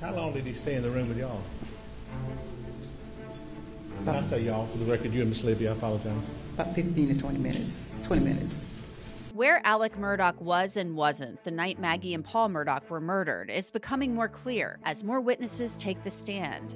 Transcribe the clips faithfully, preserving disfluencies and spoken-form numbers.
How long did he stay in the room with y'all? About, I say y'all, for the record, you and Miss Levy, I apologize. About fifteen to twenty minutes. twenty minutes. Where Alex Murdaugh was and wasn't the night Maggie and Paul Murdaugh were murdered is becoming more clear as more witnesses take the stand.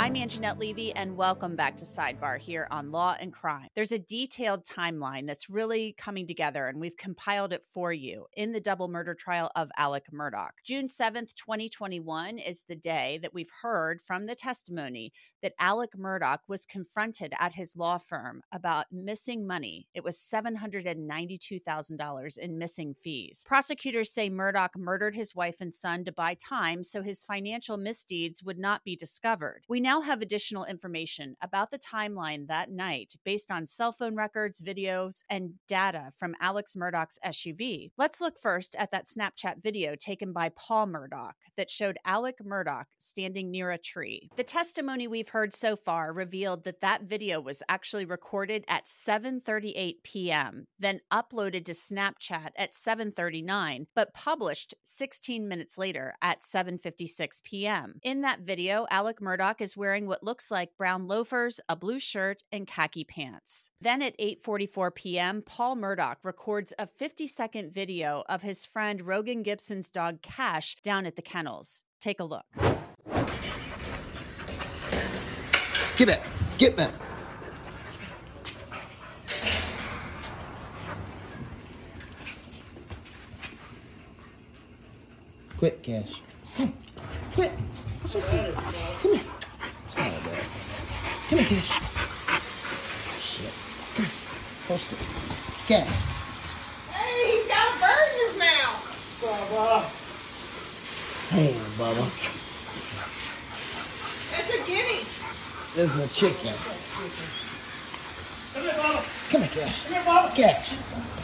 I'm Angenette Levy, and welcome back to Sidebar here on Law and Crime. There's a detailed timeline that's really coming together, and we've compiled it for you in the double murder trial of Alex Murdaugh. June seventh, twenty twenty-one is the day that we've heard from the testimony that Alex Murdaugh was confronted at his law firm about missing money. It was seven hundred ninety-two thousand dollars in missing fees. Prosecutors say Murdaugh murdered his wife and son to buy time so his financial misdeeds would not be discovered. We now have additional information about the timeline that night based on cell phone records, videos, and data from Alex Murdaugh's S U V. Let's look first at that Snapchat video taken by Paul Murdaugh that showed Alex Murdaugh standing near a tree. The testimony we've heard so far revealed that that video was actually recorded at seven thirty-eight p.m., then uploaded to Snapchat at seven thirty-nine, but published sixteen minutes later at seven fifty-six p.m. In that video, Alex Murdaugh is wearing what looks like brown loafers, a blue shirt, and khaki pants. Then at eight forty-four p.m., Paul Murdaugh records a fifty-second video of his friend Rogan Gibson's dog Cash down at the kennels. Take a look. Get back. Get back. Quick, Cash. Come. Quick. That's okay. Come here. Come here, Cash. Shit. Come here. Post it. Cash. Hey, he's got a bird in his mouth. Bubba. Hey, Bubba. It's a guinea. This is a chicken. Come here, Bubba. Come here, Cash. Come here, Bubba. Cash.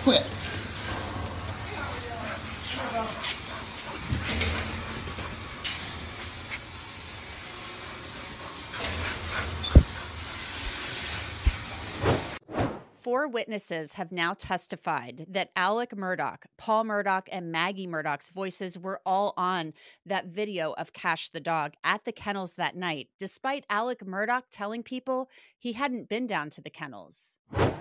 Quit. Four witnesses have now testified that Alex Murdaugh, Paul Murdaugh, and Maggie Murdaugh's voices were all on that video of Cash the dog at the kennels that night, despite Alex Murdaugh telling people he hadn't been down to the kennels. Did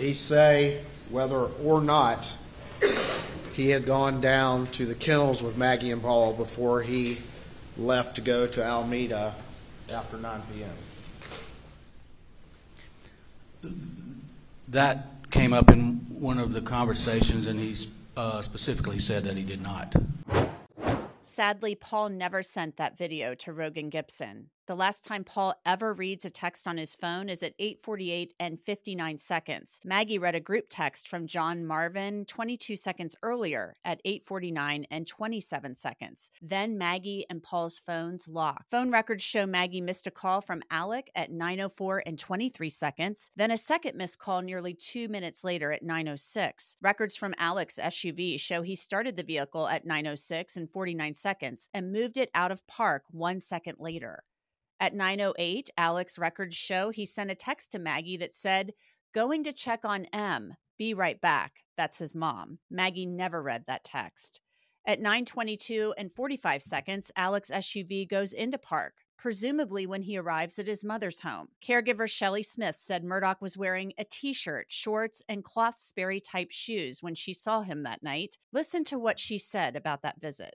he say whether or not he had gone down to the kennels with Maggie and Paul before he left to go to Alameda after nine p.m.? That came up in one of the conversations, and he uh, specifically said that he did not. Sadly, Paul never sent that video to Rogan Gibson. The last time Paul ever reads a text on his phone is at eight forty-eight and fifty-nine seconds. Maggie read a group text from John Marvin twenty-two seconds earlier at eight forty-nine and twenty-seven seconds. Then Maggie and Paul's phones locked. Phone records show Maggie missed a call from Alex at nine oh four and twenty-three seconds, then a second missed call nearly two minutes later at nine oh six. Records from Alex's S U V show he started the vehicle at nine oh six and forty-nine seconds and moved it out of park one second later. At nine oh eight, Alex's records show he sent a text to Maggie that said, "Going to check on M. Be right back." That's his mom. Maggie never read that text. At nine twenty-two and forty-five seconds, Alex's S U V goes into park, presumably when he arrives at his mother's home. Caregiver Shelley Smith said Murdaugh was wearing a t-shirt, shorts, and cloth Sperry-type shoes when she saw him that night. Listen to what she said about that visit.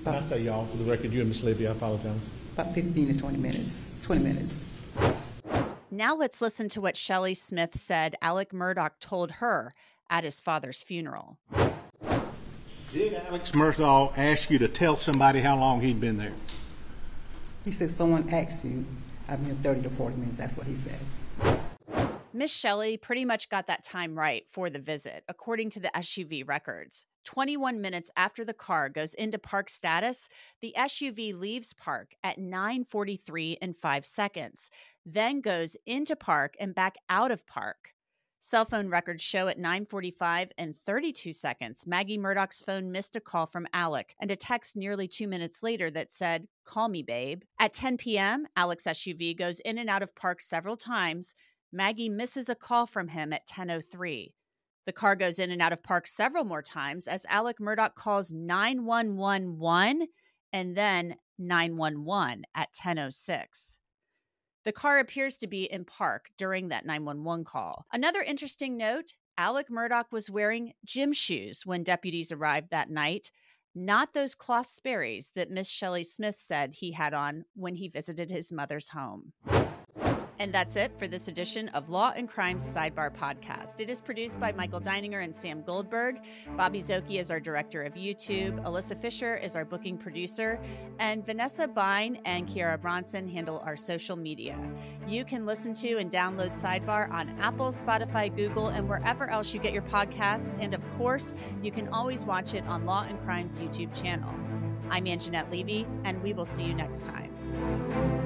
About, I say y'all, for the record, you and Miss Levy, I apologize. About fifteen to twenty minutes. twenty minutes. Now let's listen to what Shelley Smith said Alex Murdaugh told her at his father's funeral. Did Alex Murdaugh ask you to tell somebody how long he'd been there? He said, someone asked you, I've been thirty to forty minutes. That's what he said. Miss Shelley pretty much got that time right for the visit, according to the S U V records. twenty-one minutes after the car goes into park status, the S U V leaves park at nine forty-three and five seconds, then goes into park and back out of park. Cell phone records show at nine forty-five and thirty-two seconds, Maggie Murdaugh's phone missed a call from Alex and a text nearly two minutes later that said, "Call me, babe." At ten p.m., Alex's S U V goes in and out of park several times. Maggie misses a call from him at ten oh three. The car goes in and out of park several more times as Alex Murdaugh calls nine one one one and then nine one one at ten oh six. The car appears to be in park during that nine one one call. Another interesting note, Alex Murdaugh was wearing gym shoes when deputies arrived that night, not those cloth Sperry's that Miss Shelley Smith said he had on when he visited his mother's home. And that's it for this edition of Law and Crime Sidebar Podcast. It is produced by Michael Deininger and Sam Goldberg. Bobby Szoke is our director of YouTube. Alyssa Fisher is our booking producer. And Vanessa Bein and Kiara Bronson handle our social media. You can listen to and download Sidebar on Apple, Spotify, Google, and wherever else you get your podcasts. And of course, you can always watch it on Law and Crime's YouTube channel. I'm Angenette Levy, and we will see you next time.